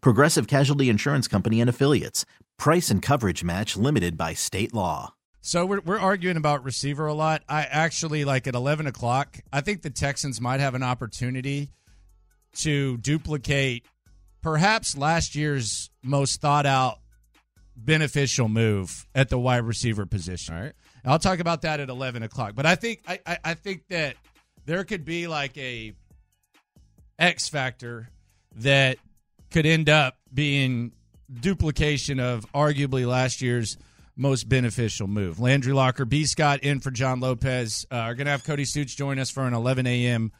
Progressive Casualty Insurance Company and Affiliates. Price and coverage match limited by state law. So we're arguing about receiver a lot. I actually, like at 11 o'clock, I think the Texans might have an opportunity to duplicate perhaps last year's most thought out beneficial move at the wide receiver position. All right. I'll talk about that at 11 o'clock. But I think I think that there could be like a X factor that could end up being duplication of arguably last year's most beneficial move. Landry Locker, B. Scott in for John Lopez. Are going to have Cody Stoots join us for an 11 a.m.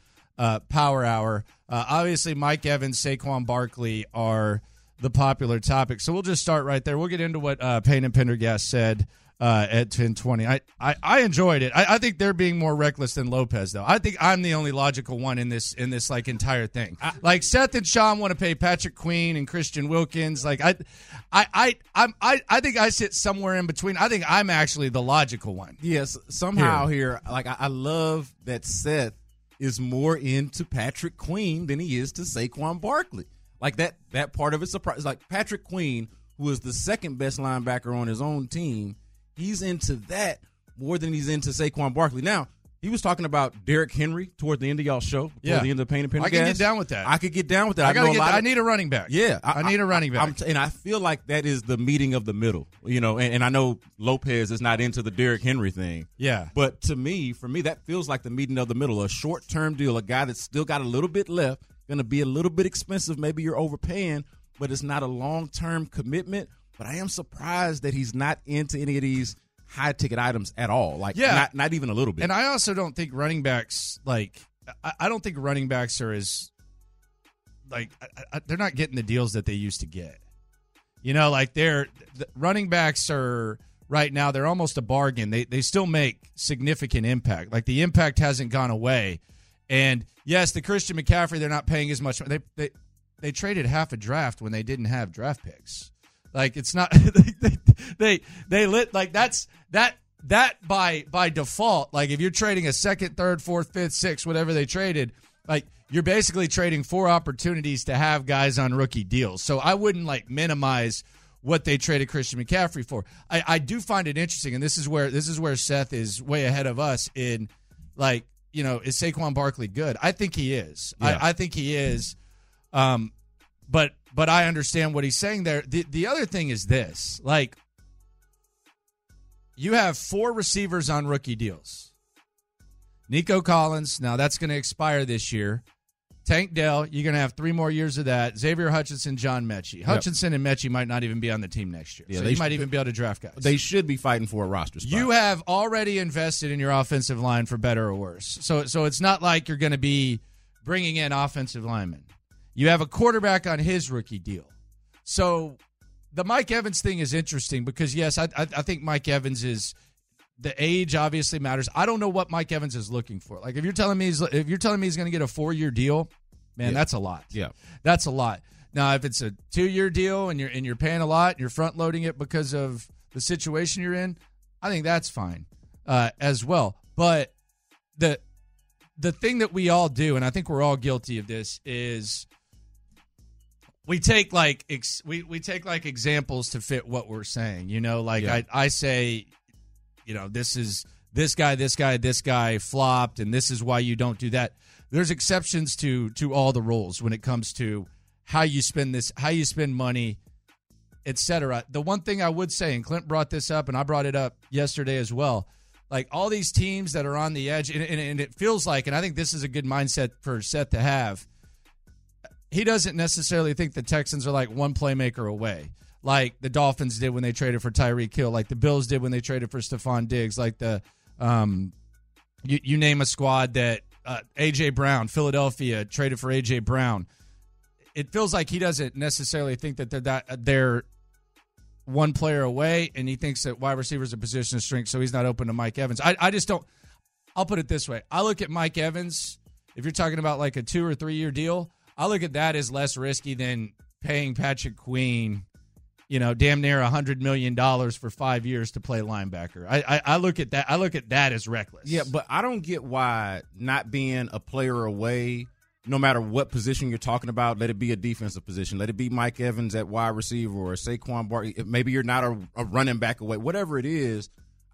power hour. Obviously, Mike Evans, Saquon Barkley are the popular topic. So we'll just start right there. We'll get into what Payne and Pendergast said at 10:20. I enjoyed it. I think they're being more reckless than Lopez, though. I think I'm the only logical one in this like entire thing. Like Seth and Sean want to pay Patrick Queen and Christian Wilkins. Like I think I sit somewhere in between. I think I'm actually the logical one. Yes, somehow here like I love that Seth is more into Patrick Queen than he is to Saquon Barkley. Like that part of it's surprise. Like Patrick Queen, who is the second best linebacker on his own team. He's into that more than he's into Saquon Barkley. Now, he was talking about Derrick Henry toward the end of y'all's show, toward the end of Payne and Pendergast. I can get down with that. I need a running back. Yeah. I need a running back. And I feel like that is the meeting of the middle, you know, and I know Lopez is not into the Derrick Henry thing. Yeah. But for me, that feels like the meeting of the middle, a short-term deal, a guy that's still got a little bit left, going to be a little bit expensive. Maybe you're overpaying, but it's not a long-term commitment. But I am surprised that he's not into any of these high-ticket items at all. Like, not even a little bit. And I also don't think running backs, like, I don't think running backs are as, like, they're not getting the deals that they used to get. You know, like, running backs are, right now, they're almost a bargain. They still make significant impact. Like, the impact hasn't gone away. And, yes, the Christian McCaffrey, they're not paying as much. They traded half a draft when they didn't have draft picks. Like it's not they lit like that's by default. Like if you're trading a second, third, fourth, fifth, sixth, whatever they traded, like you're basically trading four opportunities to have guys on rookie deals. So I wouldn't like minimize what they traded Christian McCaffrey for. I do find it interesting, and this is where Seth is way ahead of us in like, you know, is Saquon Barkley good? I think he is. Yeah. I think he is. But I understand what he's saying there. The other thing is this. Like, you have four receivers on rookie deals. Nico Collins, now that's going to expire this year. Tank Dell, you're going to have three more years of that. Xavier Hutchinson, John Mechie. Hutchinson and Mechie might not even be on the team next year. Yeah, so they might even be able to draft guys. They should be fighting for a roster spot. You have already invested in your offensive line for better or worse. So it's not like you're going to be bringing in offensive linemen. You have a quarterback on his rookie deal. So the Mike Evans thing is interesting because, yes, I think Mike Evans is – the age obviously matters. I don't know what Mike Evans is looking for. Like, if you're telling me he's going to get a 4-year deal, man, that's a lot. Yeah. That's a lot. Now, if it's a 2-year deal and you're paying a lot and you're front-loading it because of the situation you're in, I think that's fine as well. But the thing that we all do, and I think we're all guilty of this, is – We take like examples to fit what we're saying, you know, like I say, you know, this is this guy flopped and this is why you don't do that. There's exceptions to all the rules when it comes to how you spend money etc. The one thing I would say, and Clint brought this up, and I brought it up yesterday as well, like all these teams that are on the edge, and it feels like, and I think this is a good mindset for Seth to have, he doesn't necessarily think the Texans are like one playmaker away, like the Dolphins did when they traded for Tyreek Hill, like the Bills did when they traded for Stephon Diggs, like the you name a squad that A.J. Brown, Philadelphia traded for A.J. Brown. It feels like he doesn't necessarily think that they're one player away, and he thinks that wide receiver is a position of strength, so he's not open to Mike Evans. I just don't – I'll put it this way. I look at Mike Evans, if you're talking about like a 2 or 3 year deal, I look at that as less risky than paying Patrick Queen, you know, damn near $100 million for 5 years to play linebacker. I look at that. I look at that as reckless. Yeah, but I don't get why not being a player away – no matter what position you're talking about, let it be a defensive position. Let it be Mike Evans at wide receiver or Saquon Barkley. Maybe you're not a running back away. Whatever it is,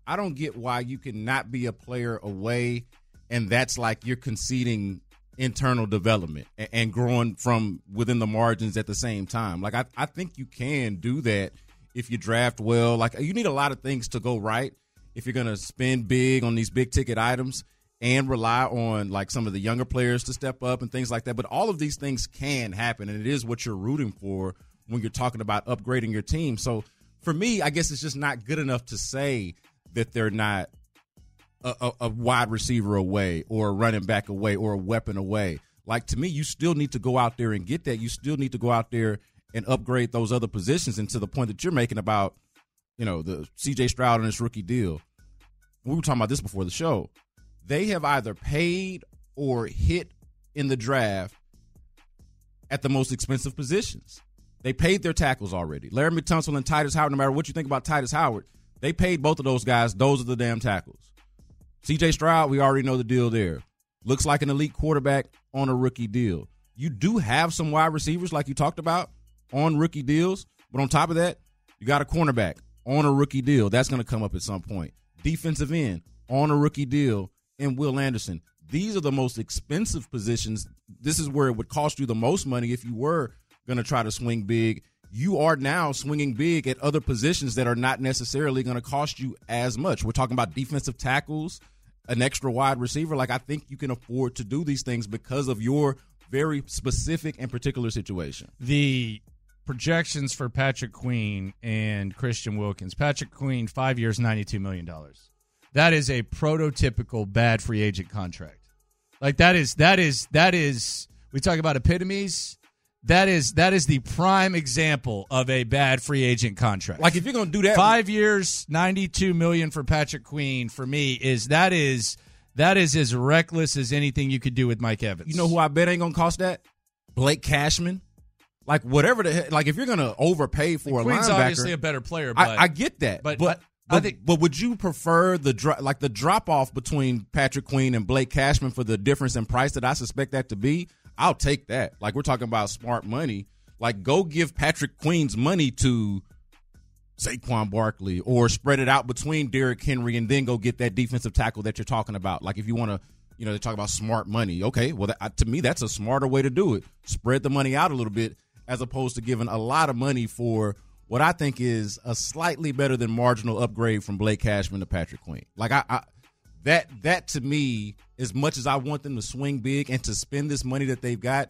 I don't get why you cannot be a player away, and that's like you're conceding internal development and growing from within the margins at the same time. Like I think you can do that if you draft well. Like you need a lot of things to go right if you're going to spend big on these big-ticket items and rely on like some of the younger players to step up and things like that. But all of these things can happen, and it is what you're rooting for when you're talking about upgrading your team. So for me, I guess it's just not good enough to say that they're not a wide receiver away or a running back away or a weapon away. Like to me, you still need to go out there and get that. You still need to go out there and upgrade those other positions. And to the point that you're making about, you know, the C.J. Stroud and his rookie deal, we were talking about this before the show. They have either paid or hit in the draft at the most expensive positions. They paid their tackles already. Laramie Tunsil and Titus Howard, no matter what you think about Titus Howard, they paid both of those guys. Those are the damn tackles. C.J. Stroud, we already know the deal there. Looks like an elite quarterback on a rookie deal. You do have some wide receivers, like you talked about, on rookie deals. But on top of that, you got a cornerback on a rookie deal. That's going to come up at some point. Defensive end on a rookie deal. And Will Anderson. These are the most expensive positions. This is where it would cost you the most money if you were going to try to swing big. You are now swinging big at other positions that are not necessarily going to cost you as much. We're talking about defensive tackles, an extra wide receiver. Like, I think you can afford to do these things because of your very specific and particular situation. The projections for Patrick Queen and Christian Wilkins. Patrick Queen, 5 years, $92 million. That is a prototypical bad free agent contract. Like that is we talk about epitomes. That is the prime example of a bad free agent contract. Like if you're going to do that, 5 years, $92 million for Patrick Queen for me is as reckless as anything you could do with Mike Evans. You know who I bet ain't going to cost that? Blake Cashman. Like whatever the heck, like if you're going to overpay for a linebacker. Queen's obviously a better player, but I get that. But would you prefer the drop-off between Patrick Queen and Blake Cashman for the difference in price that I suspect that to be? I'll take that. Like, we're talking about smart money. Like, go give Patrick Queen's money to Saquon Barkley or spread it out between Derrick Henry and then go get that defensive tackle that you're talking about. Like, if you want to, you know, they talk about smart money. Okay, well, to me, that's a smarter way to do it. Spread the money out a little bit as opposed to giving a lot of money for – what I think is a slightly better than marginal upgrade from Blake Cashman to Patrick Queen. Like that to me, as much as I want them to swing big and to spend this money that they've got,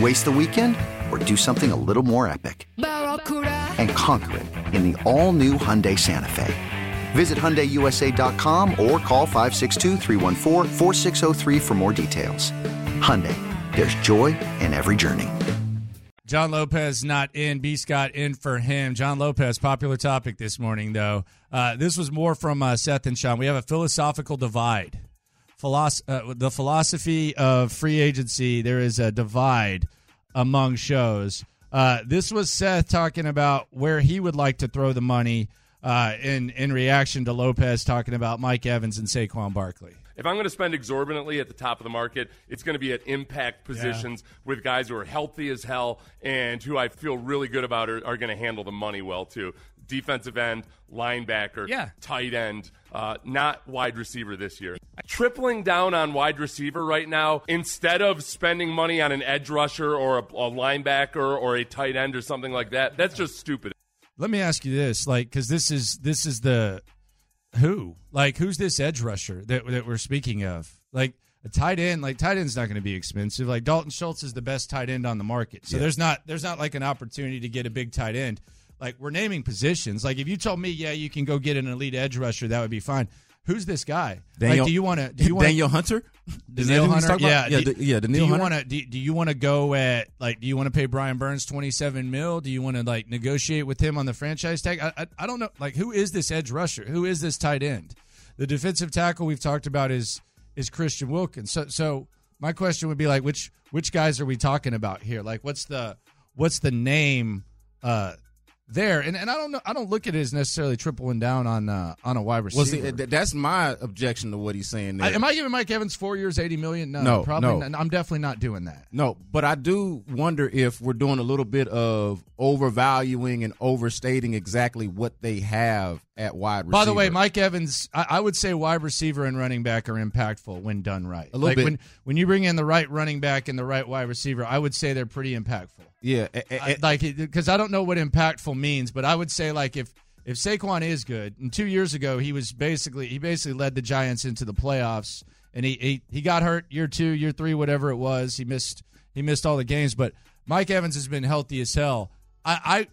Waste the weekend or do something a little more epic? And conquer it in the all-new Hyundai Santa Fe. Visit HyundaiUSA.com or call 562-314-4603 for more details. Hyundai. There's joy in every journey. John Lopez not in. B. Scott in for him. John Lopez, popular topic this morning, though. This was more from Seth and Sean. We have a philosophical divide. The philosophy of free agency, there is a divide among shows. This was Seth talking about where he would like to throw the money in reaction to Lopez talking about Mike Evans and Saquon Barkley. If I'm going to spend exorbitantly at the top of the market, it's going to be at impact positions with guys who are healthy as hell and who I feel really good about are going to handle the money well, too. Defensive end, linebacker, tight end, not wide receiver this year. Tripling down on wide receiver right now, instead of spending money on an edge rusher or a linebacker or a tight end or something like that, that's just stupid. Let me ask you this, because this is the – who? Who's this edge rusher that we're speaking of? A tight end, tight end's not going to be expensive. Dalton Schultz is the best tight end on the market. So there's not an opportunity to get a big tight end. We're naming positions. If you told me, you can go get an elite edge rusher, that would be fine. Who's this guy? Daniel, do you want Daniel Hunter? Daniel Hunter? Do you want to go at do you want to pay Brian Burns $27 million? Do you want to negotiate with him on the franchise tag? I don't know. Who is this edge rusher? Who is this tight end? The defensive tackle we've talked about is Christian Wilkins. So my question would be which guys are we talking about here? What's the name there? And I don't know. I don't look at it as necessarily tripling down on a wide receiver. Well, see, that's my objection to what he's saying there. Am I giving Mike Evans 4 years, $80 million? No, probably no. Not. I'm definitely not doing that. No, but I do wonder if we're doing a little bit of overvaluing and overstating exactly what they have at wide receiver. By the way, Mike Evans, I would say wide receiver and running back are impactful when done right. A little bit. When you bring in the right running back and the right wide receiver, I would say they're pretty impactful. Yeah. Because I don't know what impactful means, but I would say if Saquon is good, and 2 years ago he basically led the Giants into the playoffs, and he got hurt year 2, year 3, whatever it was. He missed all the games, but Mike Evans has been healthy as hell. I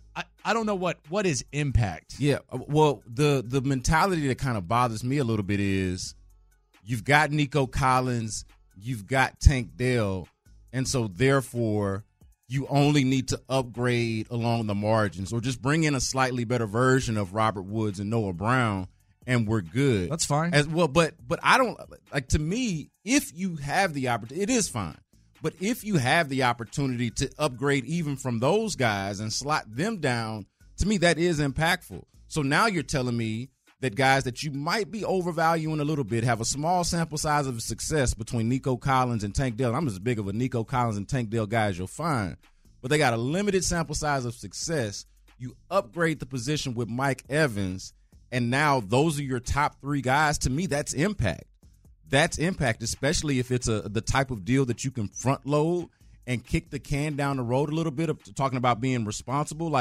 don't know what is impact. Yeah, well, the mentality that kind of bothers me a little bit is you've got Nico Collins, you've got Tank Dell, and so therefore you only need to upgrade along the margins or just bring in a slightly better version of Robert Woods and Noah Brown, and we're good. That's fine. As well, but I don't to me, if you have the opportunity, it is fine. But if you have the opportunity to upgrade even from those guys and slot them down, to me, that is impactful. So now you're telling me that guys that you might be overvaluing a little bit have a small sample size of success between Nico Collins and Tank Dell. I'm as big of a Nico Collins and Tank Dell guy as you'll find. But they got a limited sample size of success. You upgrade the position with Mike Evans, and now those are your top 3 guys. To me, that's impact. That's impact, especially if it's the type of deal that you can front load and kick the can down the road a little bit, of talking about being responsible.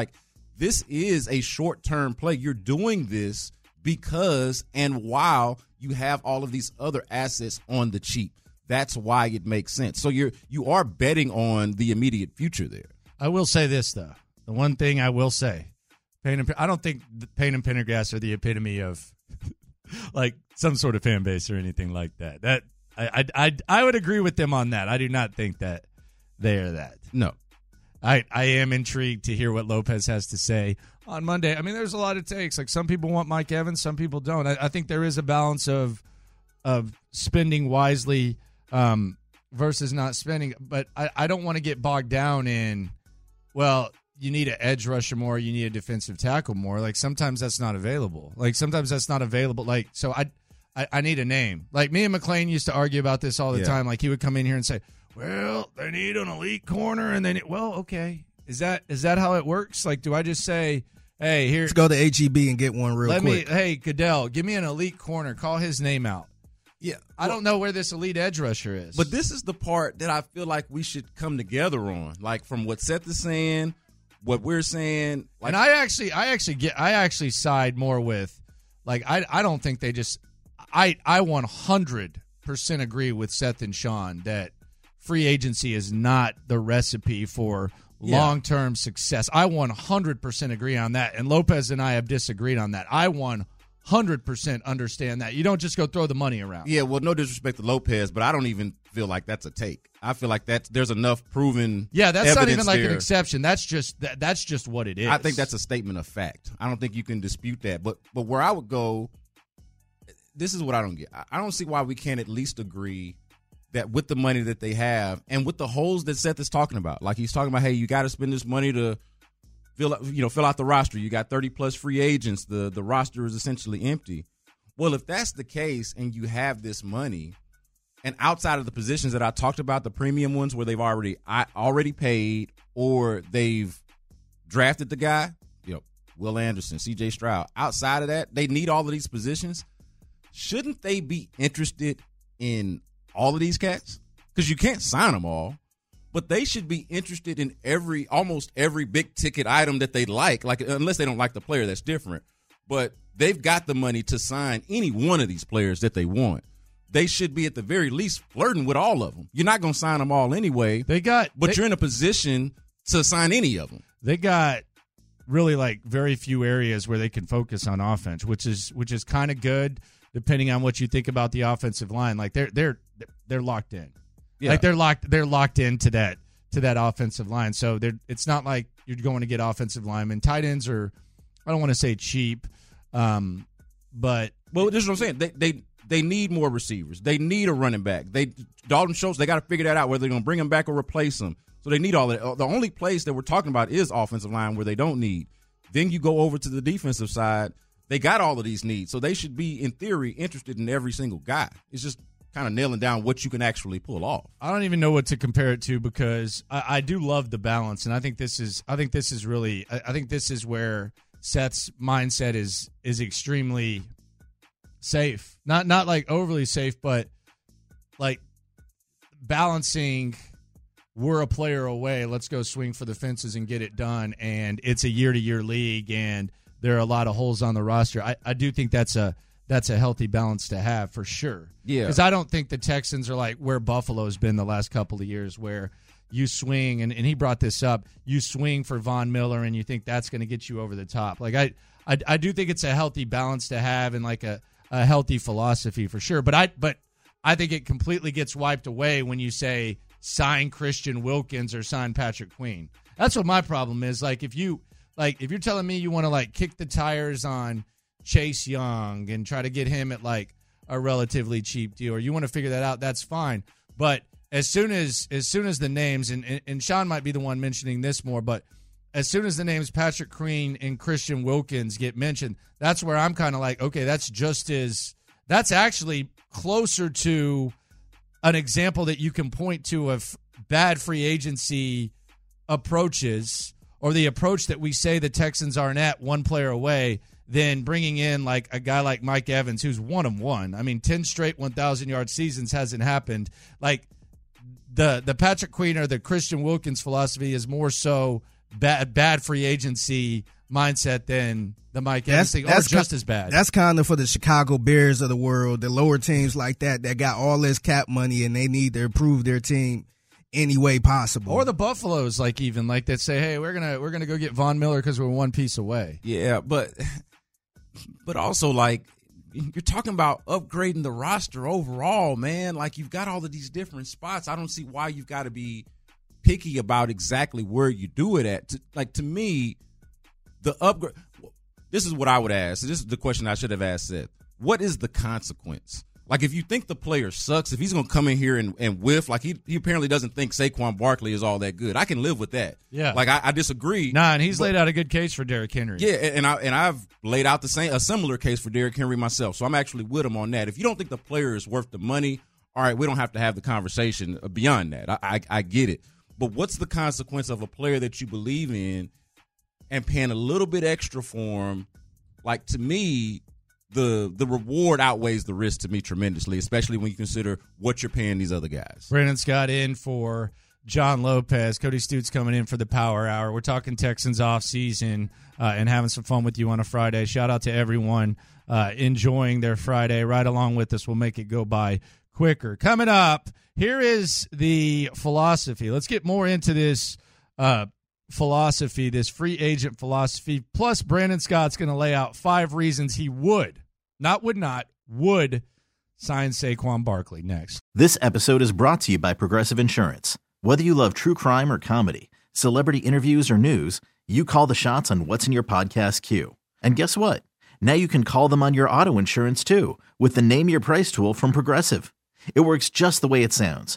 This is a short-term play. You're doing this because and while you have all of these other assets on the cheap. That's why it makes sense. So you are betting on the immediate future there. I will say this, though. The one thing I will say, I don't think Payne and Pendergast are the epitome of – some sort of fan base or anything like that. That I would agree with them on that. I do not think that they are that. No. I am intrigued to hear what Lopez has to say on Monday. I mean, there's a lot of takes. Like, some people want Mike Evans, some people don't. I think there is a balance of spending wisely versus not spending. But I don't want to get bogged down in, well, you need an edge rusher more, you need a defensive tackle more. Like, sometimes that's not available. Like, so I need a name. Like, me and McLean used to argue about this all the time. Like, he would come in here and say, well, they need an elite corner, and they need, well, okay. Is that how it works? Like, do I just say, hey, here. Let's go to H-E-B and get one real quick. Hey, Goodell, give me an elite corner. Call his name out. Yeah. I don't know where this elite edge rusher is. But this is the part that I feel like we should come together on. Like, from what Seth is saying, what we're saying. Like, and I actually side more with, like, I don't think they just, I 100% agree with Seth and Sean that free agency is not the recipe for long-term success. I 100% agree on that, and Lopez and I have disagreed on that. I 100% understand that. You don't just go throw the money around. Yeah, well, no disrespect to Lopez, but I don't even feel like that's a take. I feel like there's enough proven that's not even like an exception. That's just what it is. I think that's a statement of fact. I don't think you can dispute that. But where I would go, this is what I don't get. I don't see why we can't at least agree that with the money that they have and with the holes that Seth is talking about, like he's talking about, hey, you got to spend this money to fill out the roster. You got 30-plus free agents. The roster is essentially empty. Well, if that's the case and you have this money, and outside of the positions that I talked about, the premium ones where they've already paid or they've drafted the guy, Will Anderson, C.J. Stroud, outside of that, they need all of these positions. Shouldn't they be interested in all of these cats? Because you can't sign them all, but they should be interested in almost every big ticket item that they like unless they don't like the player, that's different. But they've got the money to sign any one of these players that they want. They should be at the very least flirting with all of them. You're not going to sign them all anyway. You're in a position to sign any of them. They got really like very few areas where they can focus on offense, which is kind of good. Depending on what you think about the offensive line, like they're locked in, like they're locked into that offensive line. So it's not like you're going to get offensive linemen. Tight ends are, I don't want to say cheap, but this is what I'm saying. They need more receivers. They need a running back. Dalton Schultz. They got to figure that out whether they're going to bring him back or replace him. So they need all that. The only place that we're talking about is offensive line where they don't need. Then you go over to the defensive side. They got all of these needs, so they should be, in theory, interested in every single guy. It's just kind of nailing down what you can actually pull off. I don't even know what to compare it to because I do love the balance, and I think this is where Seth's mindset is extremely safe. Not like overly safe, but like balancing. We're a player away. Let's go swing for the fences and get it done. And it's a year-to-year league, and there are a lot of holes on the roster. I do think that's a healthy balance to have for sure. Yeah. Because I don't think the Texans are like where Buffalo's been the last couple of years where you swing, and he brought this up, you swing for Von Miller and you think that's going to get you over the top. Like I do think it's a healthy balance to have and like a healthy philosophy for sure. But I think it completely gets wiped away when you say sign Christian Wilkins or sign Patrick Queen. That's what my problem is. Like if you're telling me you want to like kick the tires on Chase Young and try to get him at like a relatively cheap deal, or you want to figure that out, that's fine. But as soon as the names and Sean might be the one mentioning this more, but as soon as the names Patrick Queen and Christian Wilkins get mentioned, that's where I'm kind of like, okay, that's actually closer to an example that you can point to of bad free agency approaches. Or the approach that we say the Texans aren't at one player away, then bringing in like a guy like Mike Evans, who's 1-1. I mean, 10 straight 1,000-yard seasons hasn't happened. Like the Patrick Queen or the Christian Wilkins philosophy is more so bad free agency mindset than the Mike Evans thing, or just as bad. That's kind of for the Chicago Bears of the world, the lower teams like that got all this cap money and they need to improve their team any way possible. Or the Buffaloes, like even like that say, hey, we're gonna go get Von Miller because we're one piece away. Yeah, but also like you're talking about upgrading the roster overall, man. Like you've got all of these different spots. I don't see why you've got to be picky about exactly where you do it at. Like, to me, the upgrade – this is what I would ask. This is the question I should have asked Seth. What is the consequence? Like, if you think the player sucks, if he's going to come in here and whiff, like he apparently doesn't think Saquon Barkley is all that good. I can live with that. Yeah. Like, I disagree. Nah, and he's laid out a good case for Derrick Henry. Yeah, and I've laid out a similar case for Derrick Henry myself, so I'm actually with him on that. If you don't think the player is worth the money, all right, we don't have to have the conversation beyond that. I get it. But what's the consequence of a player that you believe in and paying a little bit extra for him? Like, to me, the reward outweighs the risk to me tremendously, especially when you consider what you're paying these other guys. Brandon Scott in for John Lopez. Cody Stoots coming in for the Power Hour. We're talking Texans off season and having some fun with you on a Friday. Shout out to everyone enjoying their Friday. Right along with us, we'll make it go by quicker. Coming up, here is the philosophy. Let's get more into this philosophy, this free agent philosophy. Plus, Brandon Scott's going to lay out 5 reasons he would sign Saquon Barkley next. This episode is brought to you by Progressive Insurance. Whether you love true crime or comedy, celebrity interviews or news, you call the shots on what's in your podcast queue. And guess what? Now you can call them on your auto insurance too, with the Name Your Price tool from Progressive. It works just the way it sounds.